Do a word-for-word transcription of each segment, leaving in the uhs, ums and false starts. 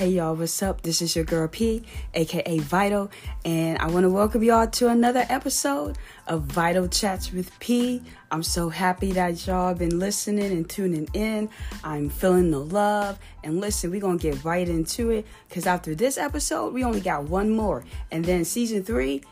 Hey y'all, what's up? This is your girl P, aka Vital, and I want to welcome y'all to another episode of Vital Chats with P. I'm so happy that y'all been listening and tuning in. I'm feeling the love, and listen, we're going to get right into it, because after this episode, we only got one more, and then season three,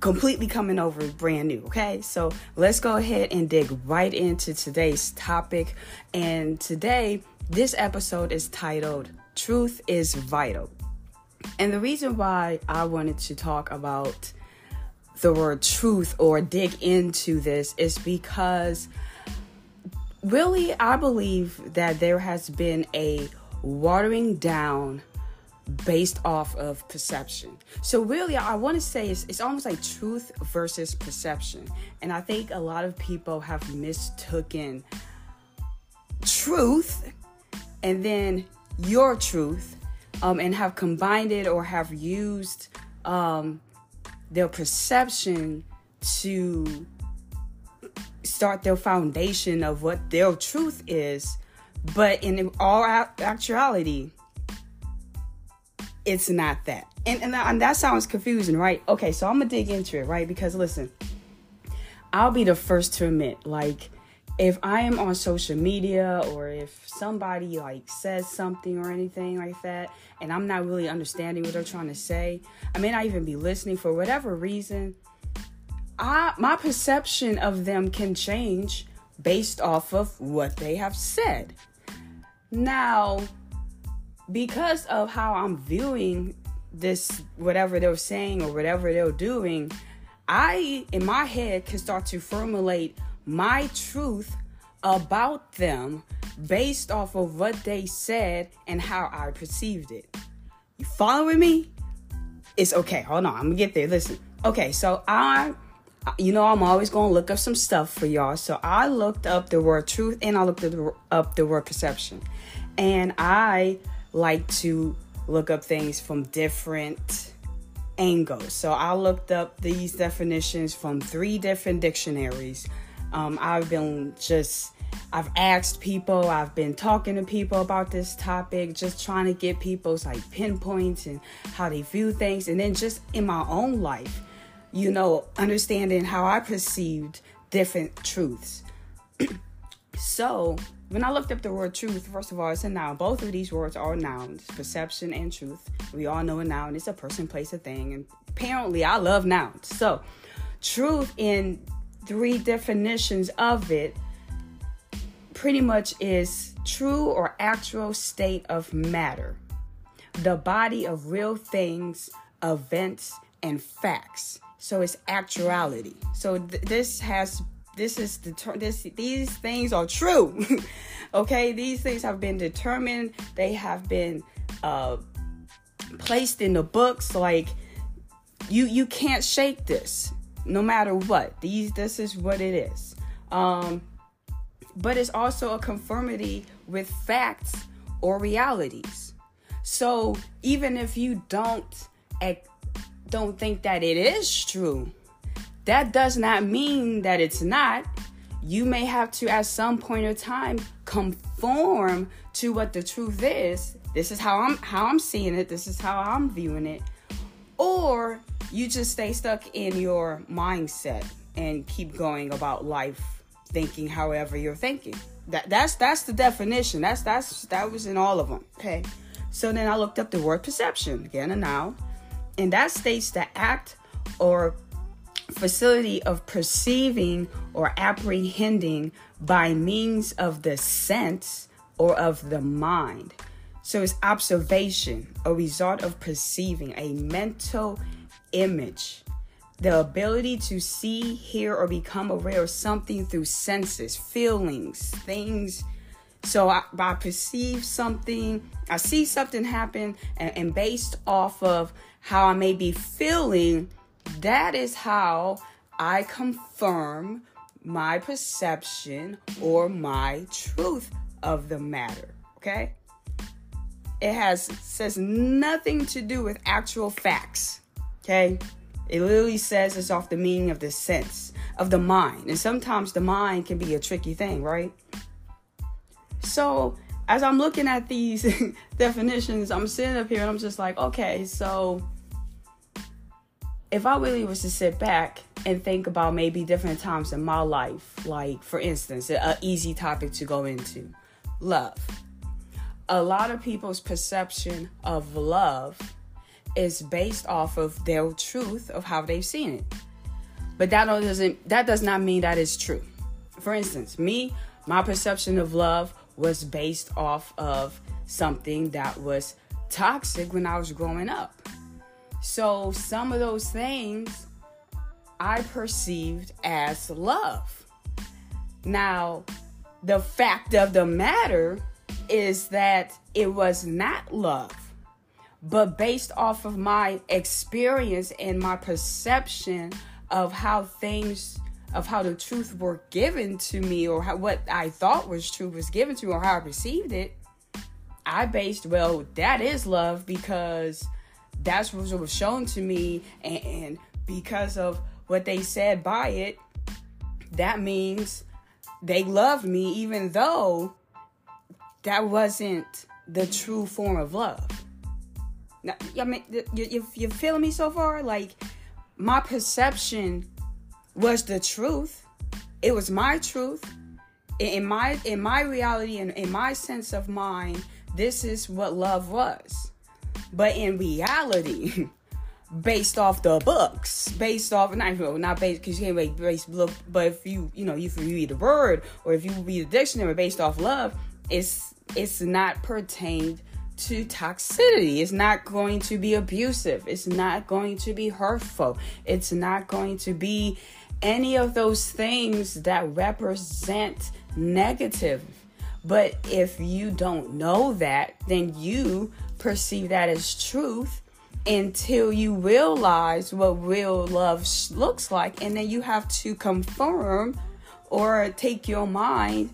completely coming over brand new, okay? So let's go ahead and dig right into today's topic, and today, this episode is titled Truth is Vital. And the reason why I wanted to talk about the word truth or dig into this is because really I believe that there has been a watering down based off of perception. So really I want to say it's, it's almost like truth versus perception. And I think a lot of people have mistaken truth and then your truth, um, and have combined it or have used um, their perception to start their foundation of what their truth is. But in all actuality, it's not that. And, and, and that sounds confusing, right? Okay, so I'm going to dig into it, right? Because listen, I'll be the first to admit, like, if I am on social media or if somebody like says something or anything like that, and I'm not really understanding what they're trying to say, I may not even be listening for whatever reason, I, my perception of them can change based off of what they have said. Now, because of how I'm viewing this, whatever they're saying or whatever they're doing, I, in my head, can start to formulate my truth about them based off of what they said and how I perceived it. You following me? It's okay. Hold on. I'm gonna get there. Listen. Okay. So I, you know, I'm always gonna look up some stuff for y'all. So I looked up the word truth and I looked up the word perception. And I like to look up things from different angles. So I looked up these definitions from three different dictionaries. Um, I've been just, I've asked people, I've been talking to people about this topic, just trying to get people's like pinpoints and how they view things. And then just in my own life, you know, understanding how I perceived different truths. So when I looked up the word truth, first of all, it's a noun. Both of these words are nouns, perception and truth. We all know a noun is a person, place, a thing. And apparently I love nouns. So truth in three definitions of it pretty much is true or actual state of matter, the body of real things, events, and facts. So it's actuality. So th- this has this is the deter- this these things are true. Okay, these things have been determined. They have been uh, placed in the books. Like you you can't shake this. No matter what, these this is what it is. Um, but it's also a conformity with facts or realities. So even if you don't don't think that it is true, that does not mean that it's not. You may have to, at some point in time, conform to what the truth is. This is how I'm how I'm seeing it. This is how I'm viewing it. Or you just stay stuck in your mindset and keep going about life, thinking however you're thinking. That that's that's the definition. That's that's that was in all of them. Okay. So then I looked up the word perception, again a noun, and that states the act or facility of perceiving or apprehending by means of the sense or of the mind. So it's observation, a result of perceiving, a mental image, the ability to see, hear, or become aware of something through senses, feelings, things. So I, I perceive something, I see something happen, and, and based off of how I may be feeling, that is how I confirm my perception or my truth of the matter, okay? It has says nothing to do with actual facts. Okay, it literally says it's off the meaning of the sense, of the mind. And sometimes the mind can be a tricky thing, right? So as I'm looking at these definitions, I'm sitting up here and I'm just like, okay, so if I really was to sit back and think about maybe different times in my life, like, for instance, an easy topic to go into, love. A lot of people's perception of love is based off of their truth of how they've seen it. But that doesn't, that does not mean that it's true. For instance, me, my perception of love was based off of something that was toxic when I was growing up. So some of those things I perceived as love. Now, the fact of the matter is that it was not love, but based off of my experience and my perception of how things, of how the truth were given to me, or how, what I thought was true was given to me, or how I perceived it, I based, well, that is love because that's what was shown to me. And, and because of what they said by it, that means they loved me, even though that wasn't the true form of love. Now, I mean, you, you, you feeling me so far? Like, my perception was the truth. It was my truth. In my in my reality, and in, in my sense of mine, this is what love was. But in reality, based off the books, based off, not, not based, because you can't base look, but if you, you know, if you read a word, or if you read a dictionary based off love, it's it's not pertained to toxicity. It's not going to be abusive. It's not going to be hurtful. It's not going to be any of those things that represent negative. But if you don't know that, then you perceive that as truth until you realize what real love looks like. And then you have to confirm or take your mind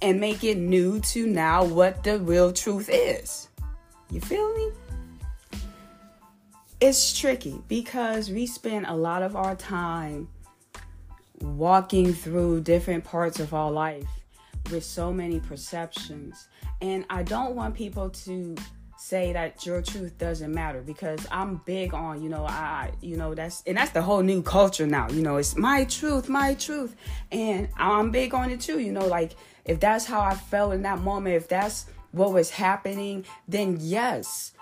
and make it new to now what the real truth is. You feel me? It's tricky because we spend a lot of our time walking through different parts of our life with so many perceptions. And I don't want people to say that your truth doesn't matter, because I'm big on, you know, I, you know, that's, and that's the whole new culture now, you know, it's my truth, my truth. And I'm big on it too, you know, like, if that's how I felt in that moment, if that's what was happening, then yes,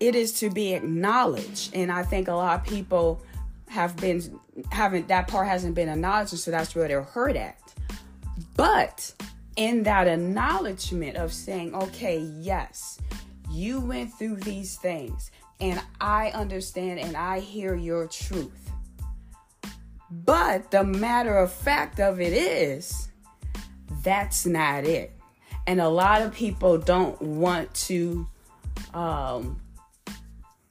it is to be acknowledged. And I think a lot of people have been, haven't, that part hasn't been acknowledged, so that's where they're hurt at. But in that acknowledgement of saying, okay, yes, you went through these things, and I understand and I hear your truth. But the matter of fact of it is, that's not it. And a lot of people don't want to, um,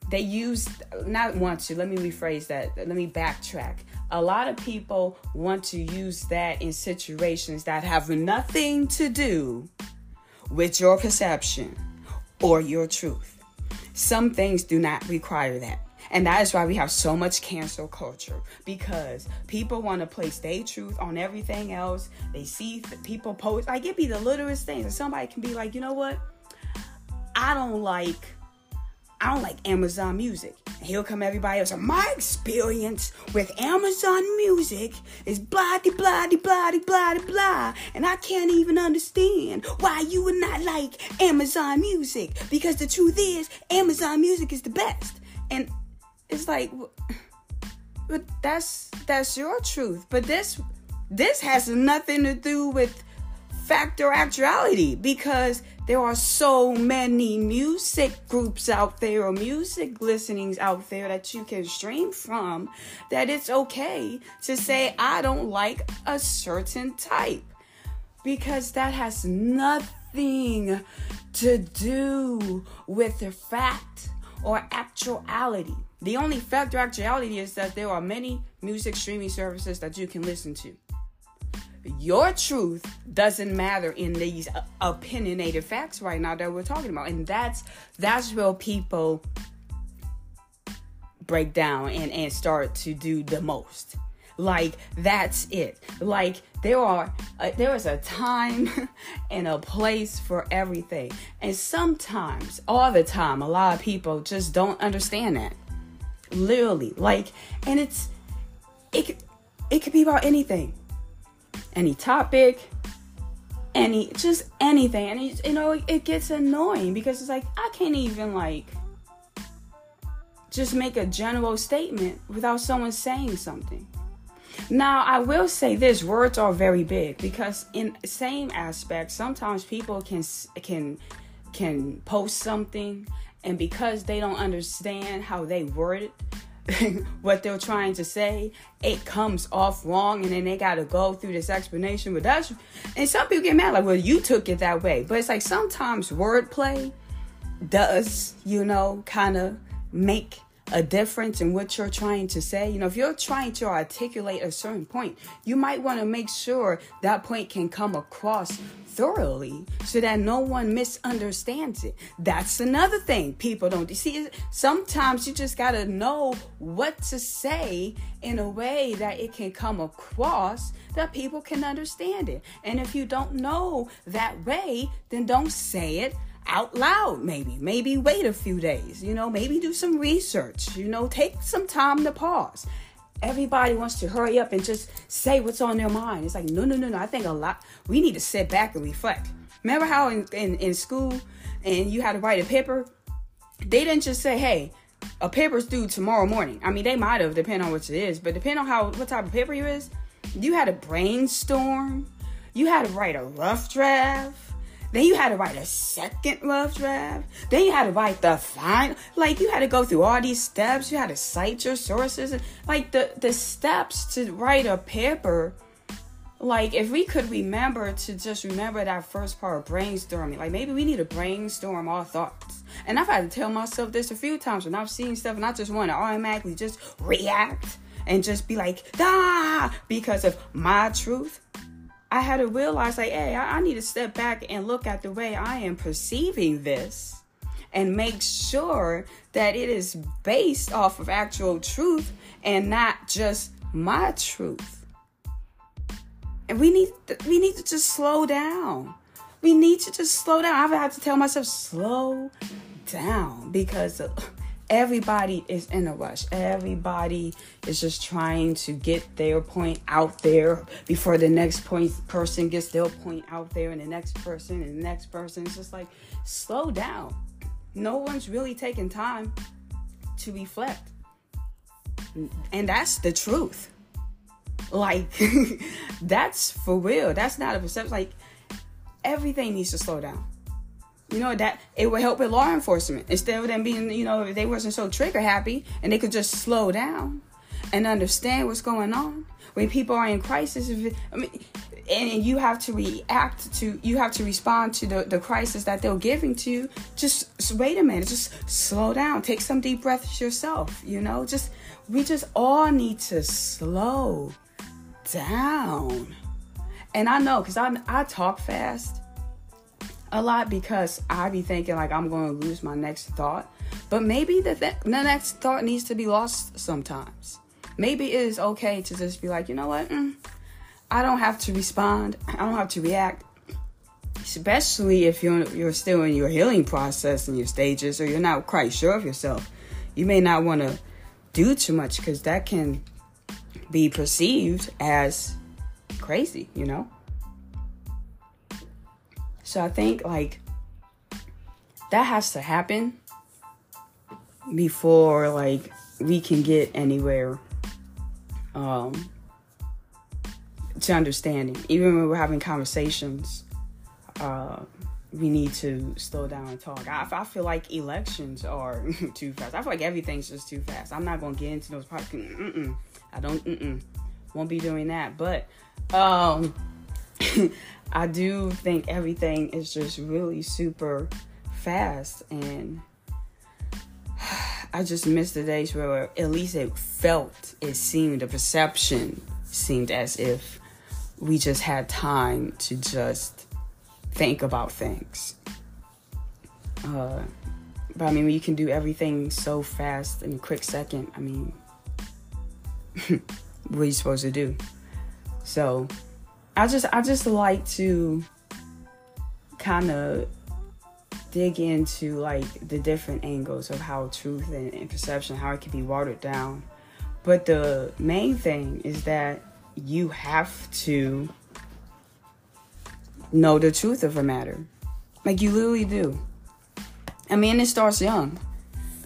they use, not want to, let me rephrase that. Let me backtrack. A lot of people want to use that in situations that have nothing to do with your perception or your truth. Some things do not require that. And that is why we have so much cancel culture, because people want to place their truth on everything else. They see th- people post, like, it be the littlest things. And somebody can be like, you know what? I don't like, I don't like Amazon Music. And he'll come everybody else. My experience with Amazon Music is blah, de, blah, de, blah, de, blah, de, blah. And I can't even understand why you would not like Amazon Music, because the truth is Amazon Music is the best. And it's like, but that's that's your truth. But this this has nothing to do with fact or actuality, because there are so many music groups out there, or music listenings out there that you can stream from, that it's okay to say I don't like a certain type, because that has nothing to do with the fact or actuality. The only fact or actuality is that there are many music streaming services that you can listen to. Your truth doesn't matter in these opinionated facts right now that we're talking about. And that's that's where people break down and, and start to do the most. Like, that's it. Like, there are Uh, there is a time and a place for everything. And sometimes, all the time, a lot of people just don't understand that. Literally. Like, and it's, it, it could be about anything. Any topic, any, just anything. And, it, you know, it gets annoying because it's like, I can't even, like, just make a general statement without someone saying something. Now, I will say this, words are very big, because in the same aspect, sometimes people can can can post something, and because they don't understand how they word it, what they're trying to say, it comes off wrong, and then they got to go through this explanation. But that's, and some people get mad, like, well, you took it that way. But it's like, sometimes wordplay does, you know, kind of make a difference in what you're trying to say. You know, if you're trying to articulate a certain point, you might want to make sure that point can come across thoroughly so that no one misunderstands it. That's another thing people don't see. Sometimes you just got to know what to say in a way that it can come across that people can understand it. And if you don't know that way, then don't say it out loud. Maybe, maybe wait a few days, you know, maybe do some research, you know, take some time to pause. Everybody wants to hurry up and just say what's on their mind. It's like, no, no, no, no. I think a lot, we need to sit back and reflect. Remember how in, in, in school, and you had to write a paper? They didn't just say, hey, a paper's due tomorrow morning. I mean, they might have, depending on what it is, but depending on how, what type of paper it is, you had to brainstorm. You had to write a rough draft. Then you had to write a second rough draft. Then you had to write the final. Like, you had to go through all these steps. You had to cite your sources. Like, the, the steps to write a paper. Like, if we could remember to just remember that first part of brainstorming. Like, maybe we need to brainstorm our thoughts. And I've had to tell myself this a few times when I've seen stuff and I just want to automatically just react and just be like, ah, because of my truth. I had to realize, like, hey, I need to step back and look at the way I am perceiving this and make sure that it is based off of actual truth and not just my truth. And we need we need to just slow down. We need to just slow down. I've had to tell myself, slow down, because everybody is in a rush. Everybody is just trying to get their point out there before the next point person gets their point out there, and the next person and the next person. It's just like, slow down. No one's really taking time to reflect. And that's the truth. Like, that's for real. That's not a perception. Like, everything needs to slow down. You know, that it would help with law enforcement. Instead of them being, you know, if they wasn't so trigger happy and they could just slow down and understand what's going on. When people are in crisis, if it, I mean, and you have to react to, you have to respond to the, the crisis that they're giving to you. Just wait a minute. Just slow down. Take some deep breaths yourself. You know, just, we just all need to slow down. And I know, because I, I talk fast a lot, because I be thinking like I'm going to lose my next thought. But maybe the, th- the next thought needs to be lost sometimes. Maybe it is okay to just be like, you know what? Mm, I don't have to respond. I don't have to react. Especially if you're you're still in your healing process and your stages, or you're not quite sure of yourself. You may not want to do too much, because that can be perceived as crazy, you know? So I think, like, that has to happen before, like, we can get anywhere um, to understanding. Even when we're having conversations, uh, we need to slow down and talk. I, I feel like elections are too fast. I feel like everything's just too fast. I'm not going to get into those parts. Mm-mm. I don't, mm-mm. Won't be doing that. But, um... I do think everything is just really super fast, and I just miss the days where at least it felt, it seemed, the perception seemed as if we just had time to just think about things. Uh, but I mean, you can do everything so fast in a quick second. I mean, what are you supposed to do? So I just I just like to kind of dig into like the different angles of how truth and, and perception, how it can be watered down. But the main thing is that you have to know the truth of a matter. Like, you literally do. I mean, it starts young.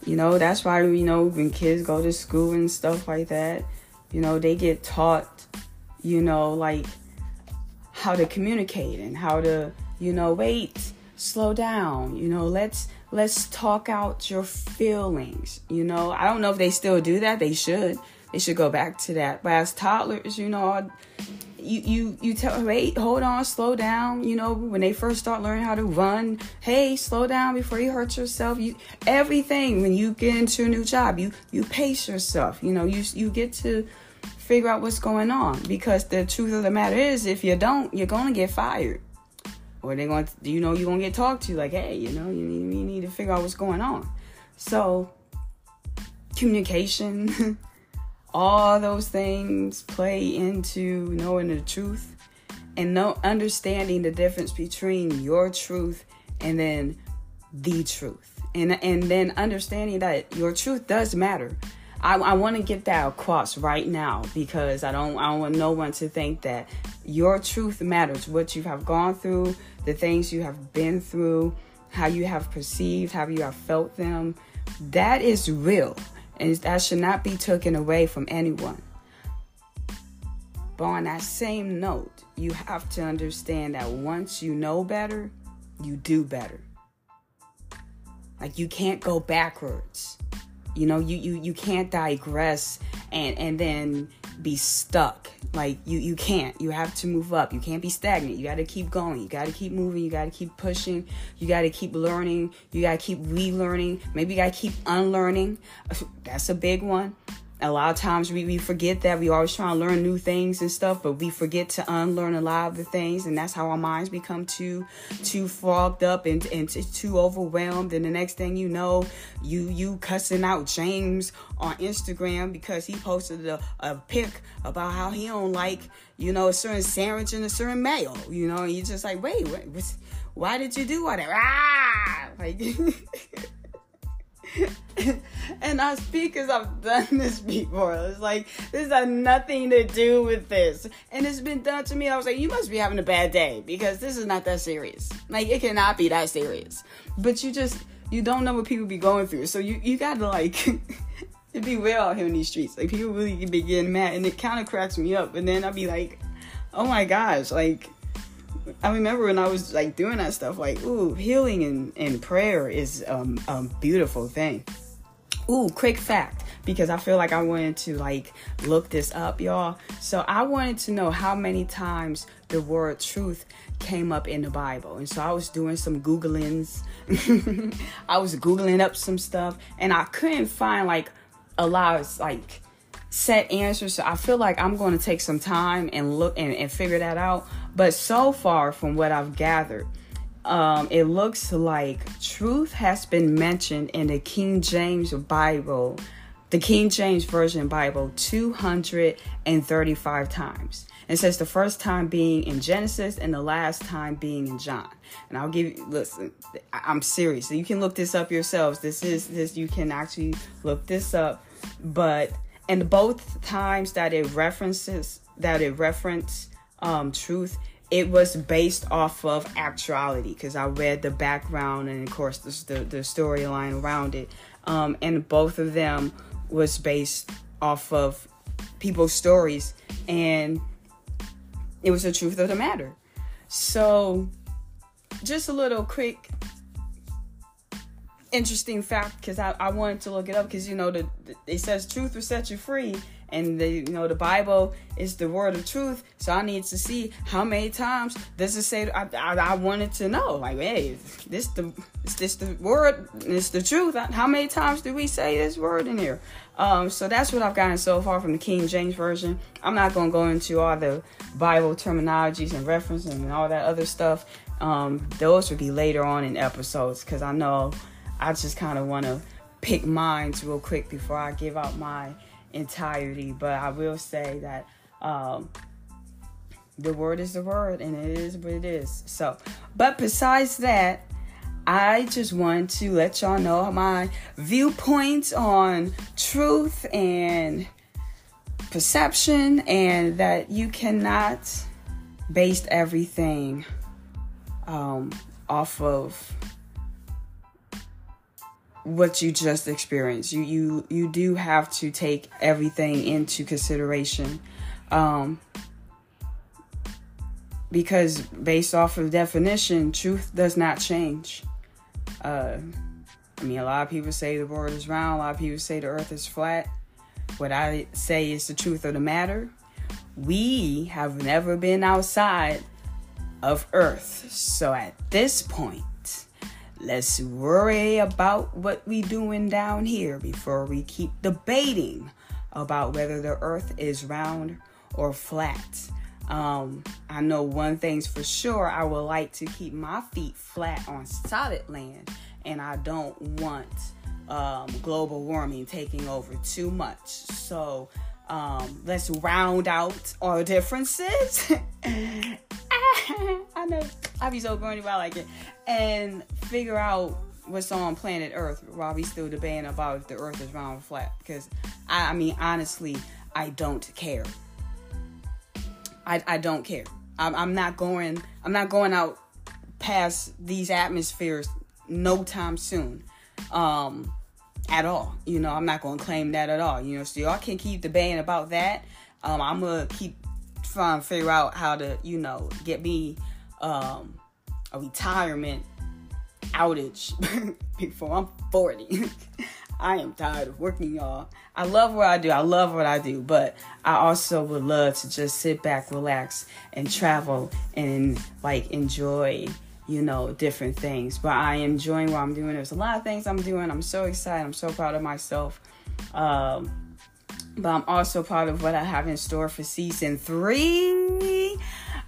You know, that's why, you know, when kids go to school and stuff like that, you know, they get taught, you know, like how to communicate and how to, you know, wait, slow down, you know, let's let's talk out your feelings. You know, I don't know if they still do that. They should. They should go back to that. But as toddlers, you know, you you you tell, wait, hold on, slow down. You know, when they first start learning how to run, hey, slow down before you hurt yourself. You everything when you get into a new job, you you pace yourself. You know, you you get to figure out what's going on, because the truth of the matter is, if you don't, you're gonna get fired, or they're gonna, you know, you're gonna get talked to like, hey, you know, you need you need to figure out what's going on. So communication. All those things play into knowing the truth and know, understanding the difference between your truth and then the truth. And and then understanding that your truth does matter. I, I want to get that across right now, because I don't I don't want no one to think that your truth matters. What you have gone through, the things you have been through, how you have perceived, how you have felt them, that is real. And that should not be taken away from anyone. But on that same note, you have to understand that once you know better, you do better. Like, you can't go backwards. You know, you you, you can't digress and, and then be stuck. Like, you, you can't. You have to move up. You can't be stagnant. You got to keep going. You got to keep moving. You got to keep pushing. You got to keep learning. You got to keep relearning. Maybe you got to keep unlearning. That's a big one. A lot of times we, we forget that. We always try to learn new things and stuff, but we forget to unlearn a lot of the things. And that's how our minds become too too fogged up and, and too overwhelmed. And the next thing you know, you you cussing out James on Instagram because he posted a, a pic about how he don't like, you know, a certain sandwich and a certain mayo. You know, and you're just like, wait, wait what's, why did you do all that? Ah! Like... And I speak because I've done this before. It's like, this has nothing to do with this, and it's been done to me. I was like, you must be having a bad day, because this is not that serious. Like, it cannot be that serious. But you just, you don't know what people be going through. So you, you gotta like, it'd be real out here in these streets. Like, people really be getting mad, and it kind of cracks me up. And then I'll be like, oh my gosh, like, I remember when I was like doing that stuff, like, ooh, healing and, and prayer is um, a beautiful thing. Ooh, quick fact, because I feel like I wanted to like look this up, y'all. So I wanted to know how many times the word truth came up in the Bible. And so I was doing some Googlings. I was Googling up some stuff, and I couldn't find like a lot of like set answers. So I feel like I'm going to take some time and look and, and figure that out. But so far, from what I've gathered, um, it looks like truth has been mentioned in the King James Bible, the King James Version Bible, two hundred thirty-five times. It says the first time being in Genesis and the last time being in John. And I'll give you, listen, I'm serious. You can look this up yourselves. This is this. You can actually look this up. But and both times that it references that it references. Um, truth, it was based off of actuality, because I read the background and of course the the, the storyline around it, um, and both of them was based off of people's stories, and it was the truth of the matter. So just a little quick interesting fact, because I, I wanted to look it up, because you know the, the it says truth will set you free. And the, you know, the Bible is the word of truth. So I need to see how many times does it say. I, I, I wanted to know, like, hey, is this the is this the word? It's the truth. How many times do we say this word in here? Um, so that's what I've gotten so far from the King James Version. I'm not gonna go into all the Bible terminologies and references and all that other stuff. Um, those would be later on in episodes, because I know I just kind of want to pick minds real quick before I give out my entirety. But I will say that um The word is the word, and it is what it is. So, but besides that, I just want to let y'all know my viewpoints on truth and perception, and that you cannot base everything um, off of what you just experienced. You you you do have to take everything into consideration, um, because based off of definition, truth does not change. Uh, I mean, a lot of people say the world is round. A lot of people say the earth is flat. What I say is the truth of the matter. We have never been outside of Earth. So at this point, let's worry about what we doing down here before we keep debating about whether the Earth is round or flat. Um, I know one thing's for sure. I would like to keep my feet flat on solid land, and I don't want um, global warming taking over too much. So um, let's round out our differences. I know I be so corny, but I like it. And figure out what's on planet Earth while we still debating about if the Earth is round or flat. Because I, I mean, honestly, I don't care. I, I don't care. I'm, I'm not going. I'm not going out past these atmospheres no time soon, um, at all. You know, I'm not going to claim that at all. You know, so y'all can keep debating about that. Um, I'm gonna keep trying to figure out how to, you know, get me um, a retirement outage before I'm forty. I am tired of working, y'all. I love what I do. I love what I do. But I also would love to just sit back, relax, and travel and, like, enjoy, you know, different things. But I am enjoying what I'm doing. There's a lot of things I'm doing. I'm so excited. I'm so proud of myself. Um, but I'm also proud of what I have in store for season three.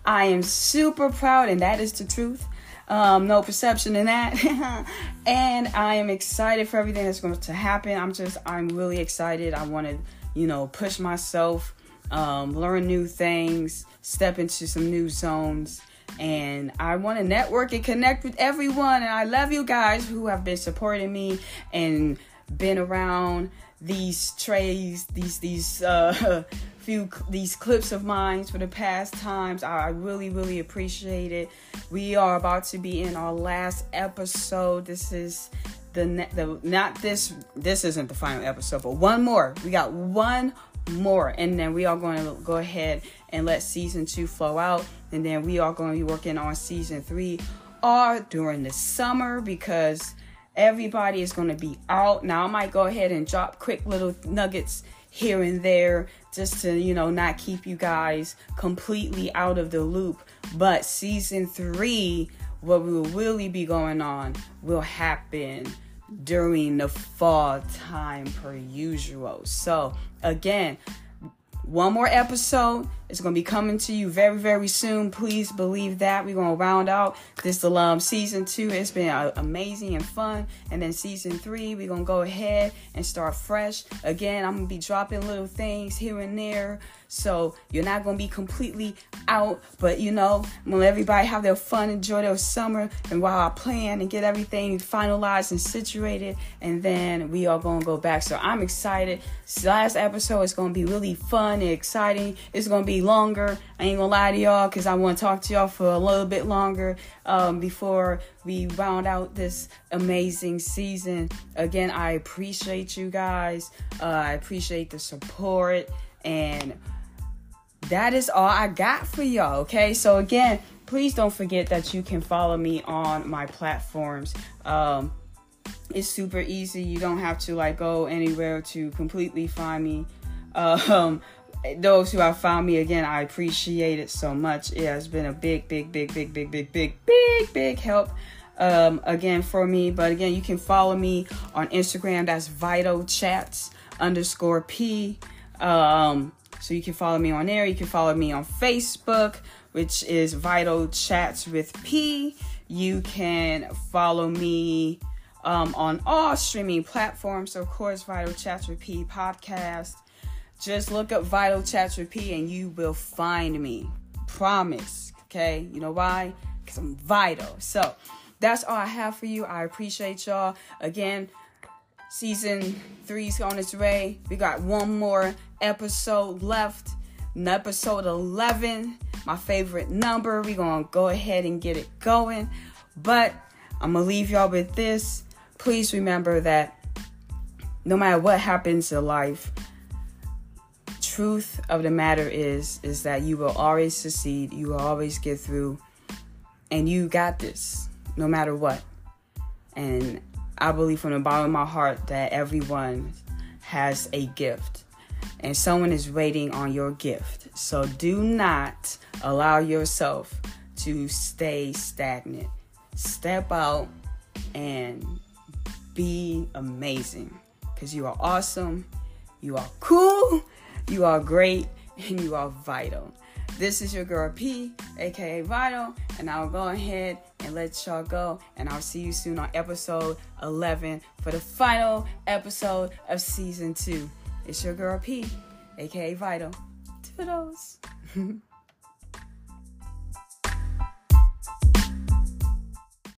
I am super proud, and that is the truth. Um, no perception in that. And I am excited for everything that's going to happen. I'm just, I'm really excited. I want to, you know, push myself, um, learn new things, step into some new zones. And I want to network and connect with everyone. And I love you guys who have been supporting me and been around these trays, these, these, uh, few, these clips of mine for the past times. I really, really appreciate it. We are about to be in our last episode. This is the, ne- the not this, this isn't the final episode, but one more. We got one more, and then we are going to go ahead and let season two flow out. And then we are going to be working on season three or during the summer, because everybody is going to be out. Now I might go ahead and drop quick little nuggets here and there, just to, you know, not keep you guys completely out of the loop. But season three, what will really be going on, will happen during the fall time per usual. So again, one more episode is going to be coming to you very, very soon. Please believe that. We're going to round out this um, season two. It's been uh, amazing and fun. And then season three, we're going to go ahead and start fresh. Again, I'm going to be dropping little things here and there. So you're not going to be completely out. But, you know, I'm going to let everybody have their fun, enjoy their summer. And while I plan and get everything finalized and situated, and then we are going to go back. So I'm excited. This last episode is going to be really fun. Exciting. It's gonna be longer. I ain't gonna lie to y'all, because I want to talk to y'all for a little bit longer um, before we round out this amazing season. Again, I appreciate you guys. Uh, I appreciate the support, and that is all I got for y'all. Okay, so again, please don't forget that you can follow me on my platforms. Um, it's super easy. You don't have to like go anywhere to completely find me. Um, Those who have found me, again, I appreciate it so much. It has been a big, big, big, big, big, big, big, big, big help, um, again, for me. But again, you can follow me on Instagram. That's Vital Chats underscore P. Um, so you can follow me on there. You can follow me on Facebook, which is Vital Chats with P. You can follow me um, on all streaming platforms. So, of course, Vital Chats with P podcast. Just look up Vital Chats with P and you will find me. promise. Okay, you know why? Because I'm vital. So that's all I have for you. I appreciate y'all. Again, season three's on its way. We got one more episode left. Episode eleven, my favorite number. We're going to go ahead and get it going. But I'm going to leave y'all with this. Please remember that no matter what happens in life, truth of the matter is, is that you will always succeed. You will always get through. And you got this, no matter what. And I believe from the bottom of my heart that everyone has a gift. And someone is waiting on your gift. So do not allow yourself to stay stagnant. Step out and be amazing. Because you are awesome. You are cool. You are great. And you are vital. This is your girl P, aka Vital. And I'll go ahead and let y'all go. And I'll see you soon on episode eleven for the final episode of season two. It's your girl P, aka Vital. Toodles.